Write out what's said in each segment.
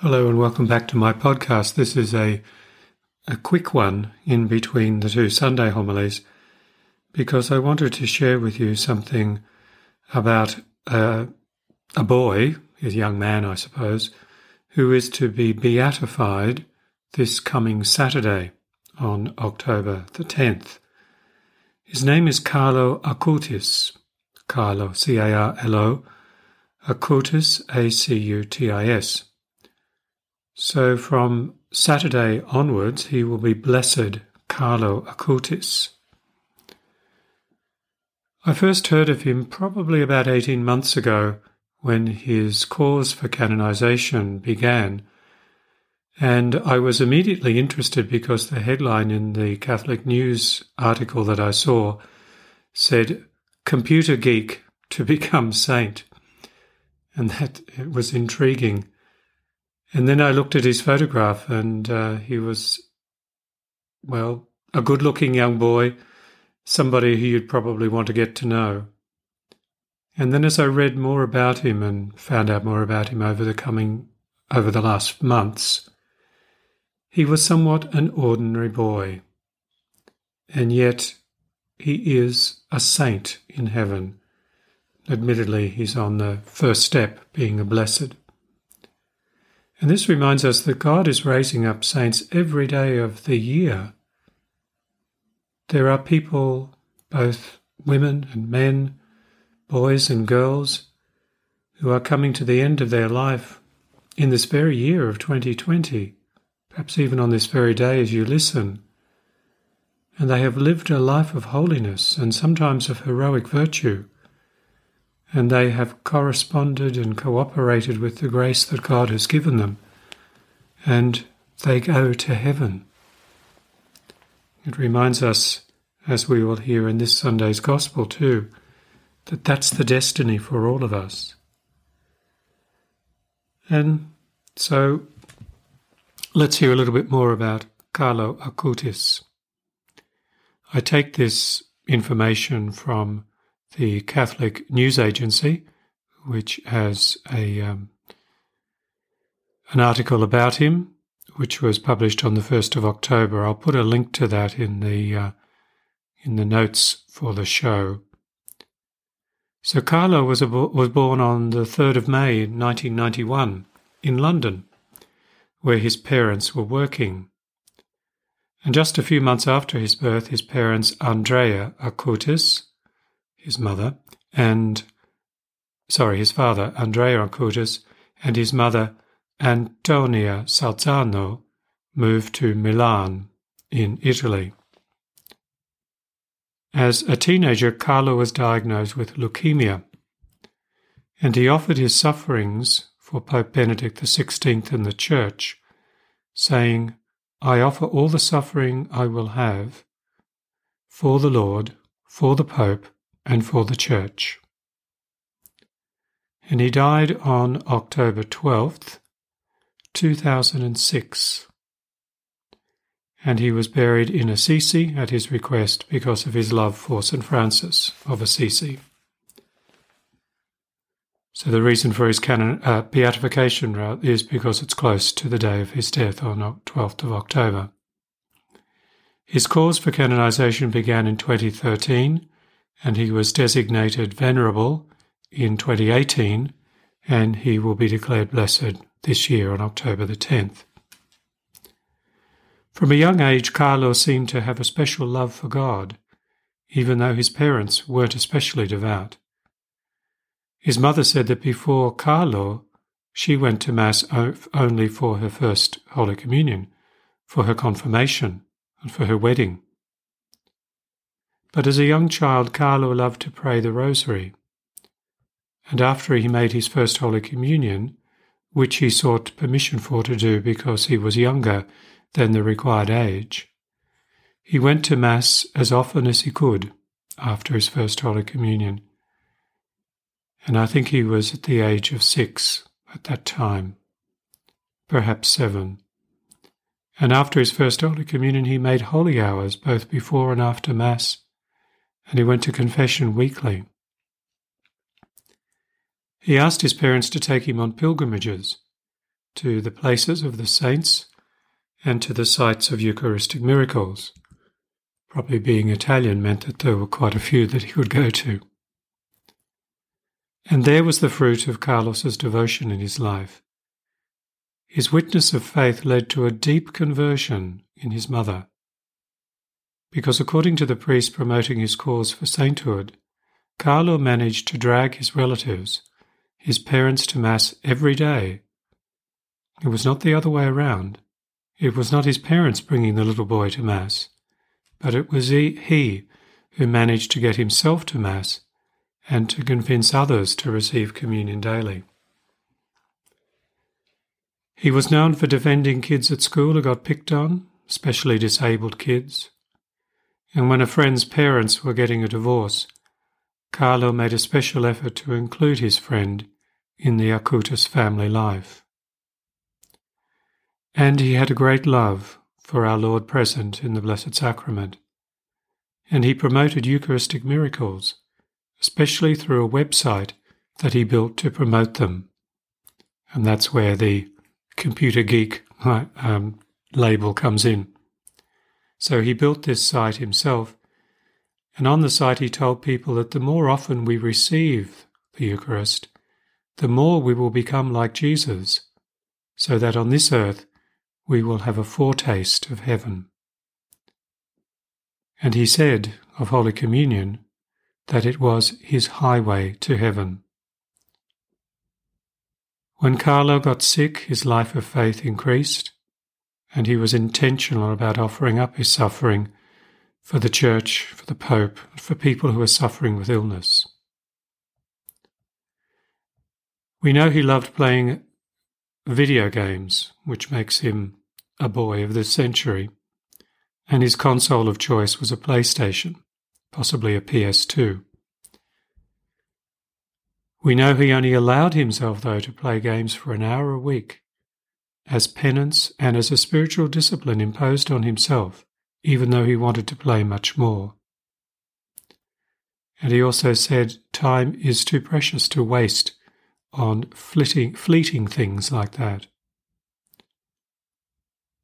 Hello and welcome back to my podcast. This is a quick one in between the two Sunday homilies because I wanted to share with you something about a boy, a young man I suppose, who is to be beatified this coming Saturday on October the 10th. His name is Carlo Acutis, Carlo, C-A-R-L-O, Acutis, A-C-U-T-I-S. So from Saturday onwards, he will be Blessed Carlo Acutis. I first heard of him probably about 18 months ago when his cause for canonization began, and I was immediately interested because the headline in the Catholic News article that I saw said, "Computer geek to become saint," and that it was intriguing. And then I looked at his photograph and he was, well, a good-looking young boy, somebody who you'd probably want to get to know. And then as I read more about him and found out more about him over the last months, he was somewhat an ordinary boy. And yet he is a saint in heaven. Admittedly, he's on the first step, being a blessed. And this reminds us that God is raising up saints every day of the year. There are people, both women and men, boys and girls, who are coming to the end of their life in this very year of 2020, perhaps even on this very day as you listen. And they have lived a life of holiness and sometimes of heroic virtue. And they have corresponded and cooperated with the grace that God has given them, and they go to heaven. It reminds us, as we will hear in this Sunday's Gospel too, that that's the destiny for all of us. And so, let's hear a little bit more about Carlo Acutis. I take this information from the Catholic News Agency, which has an article about him, which was published on the 1st of October. I'll put a link to that in the notes for the show. So Carlo was born on the 3rd of May 1991 in London, where his parents were working. And just a few months after his birth, his parents, Andrea Acutis, his father, Andrea Acutis, and his mother, Antonia Salzano, moved to Milan in Italy. As a teenager, Carlo was diagnosed with leukemia, and he offered his sufferings for Pope Benedict XVI and the Church, saying, "I offer all the suffering I will have for the Lord, for the Pope, and for the Church." And he died on October 12th, 2006. And he was buried in Assisi at his request because of his love for St. Francis of Assisi. So the reason for his beatification is because it's close to the day of his death on 12th of October. His cause for canonization began in 2013, and he was designated Venerable in 2018, and he will be declared Blessed this year on October the 10th. From a young age, Carlo seemed to have a special love for God, even though his parents weren't especially devout. His mother said that before Carlo, she went to Mass only for her first Holy Communion, for her confirmation, and for her wedding. But as a young child, Carlo loved to pray the Rosary, and after he made his first Holy Communion, which he sought permission for to do because he was younger than the required age, he went to Mass as often as he could after his first Holy Communion, and I think he was at the age of 6 at that time, perhaps 7. And after his first Holy Communion, he made holy hours both before and after Mass, and he went to confession weekly. He asked his parents to take him on pilgrimages, to the places of the saints and to the sites of Eucharistic miracles. Probably being Italian meant that there were quite a few that he would go to. And there was the fruit of Carlos's devotion in his life. His witness of faith led to a deep conversion in his mother, because according to the priest promoting his cause for sainthood, Carlo managed to drag his relatives, his parents, to Mass every day. It was not the other way around. It was not his parents bringing the little boy to Mass, but it was he who managed to get himself to Mass and to convince others to receive communion daily. He was known for defending kids at school who got picked on, especially disabled kids. And when a friend's parents were getting a divorce, Carlo made a special effort to include his friend in the Acutis family life. And he had a great love for our Lord present in the Blessed Sacrament, and he promoted Eucharistic miracles, especially through a website that he built to promote them. And that's where the computer geek label comes in. So he built this site himself, and on the site he told people that the more often we receive the Eucharist, the more we will become like Jesus, so that on this earth we will have a foretaste of heaven. And he said of Holy Communion that it was his highway to heaven. When Carlo got sick, his life of faith increased, and he was intentional about offering up his suffering for the Church, for the Pope, for people who were suffering with illness. We know he loved playing video games, which makes him a boy of this century, and his console of choice was a PlayStation, possibly a PS2. We know he only allowed himself, though, to play games for an hour a week, as penance and as a spiritual discipline imposed on himself, even though he wanted to play much more. And he also said time is too precious to waste on fleeting things like that.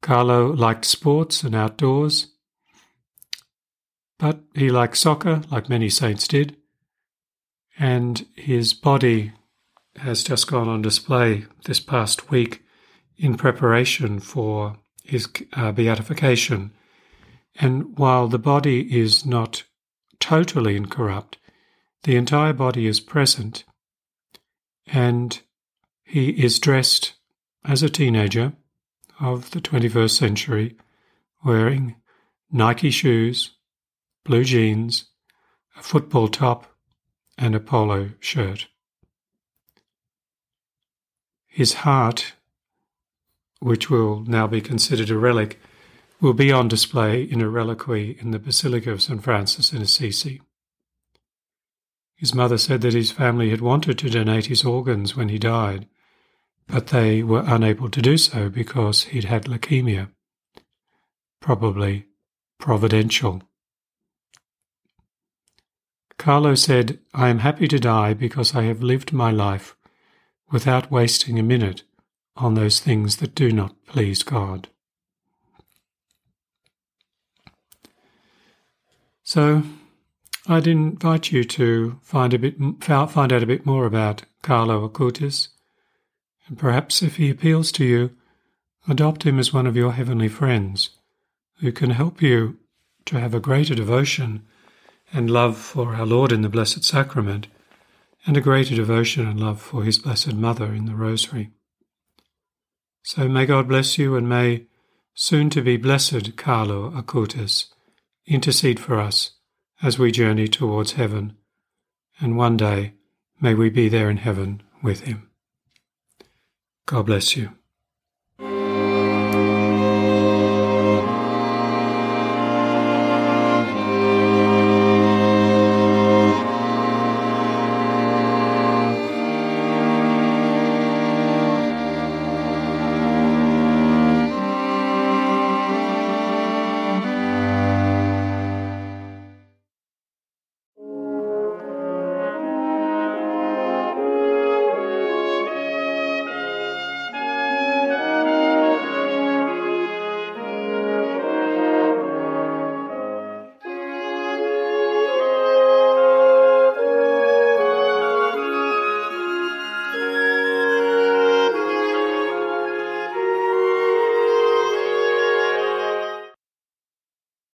Carlo liked sports and outdoors, but he liked soccer, like many saints did, and his body has just gone on display this past week in preparation for his beatification. And while the body is not totally incorrupt, the entire body is present, and he is dressed as a teenager of the 21st century, wearing Nike shoes, blue jeans, a football top, and a polo shirt. His heart, which will now be considered a relic, will be on display in a reliquary in the Basilica of St. Francis in Assisi. His mother said that his family had wanted to donate his organs when he died, but they were unable to do so because he'd had leukemia. Probably providential. Carlo said, "I am happy to die because I have lived my life without wasting a minute on those things that do not please God." So I'd invite you to find out a bit more about Carlo Acutis, and perhaps if he appeals to you, adopt him as one of your heavenly friends who can help you to have a greater devotion and love for our Lord in the Blessed Sacrament, and a greater devotion and love for his Blessed Mother in the Rosary. So may God bless you, and may soon-to-be blessed Carlo Acutis intercede for us as we journey towards heaven, and one day may we be there in heaven with him. God bless you.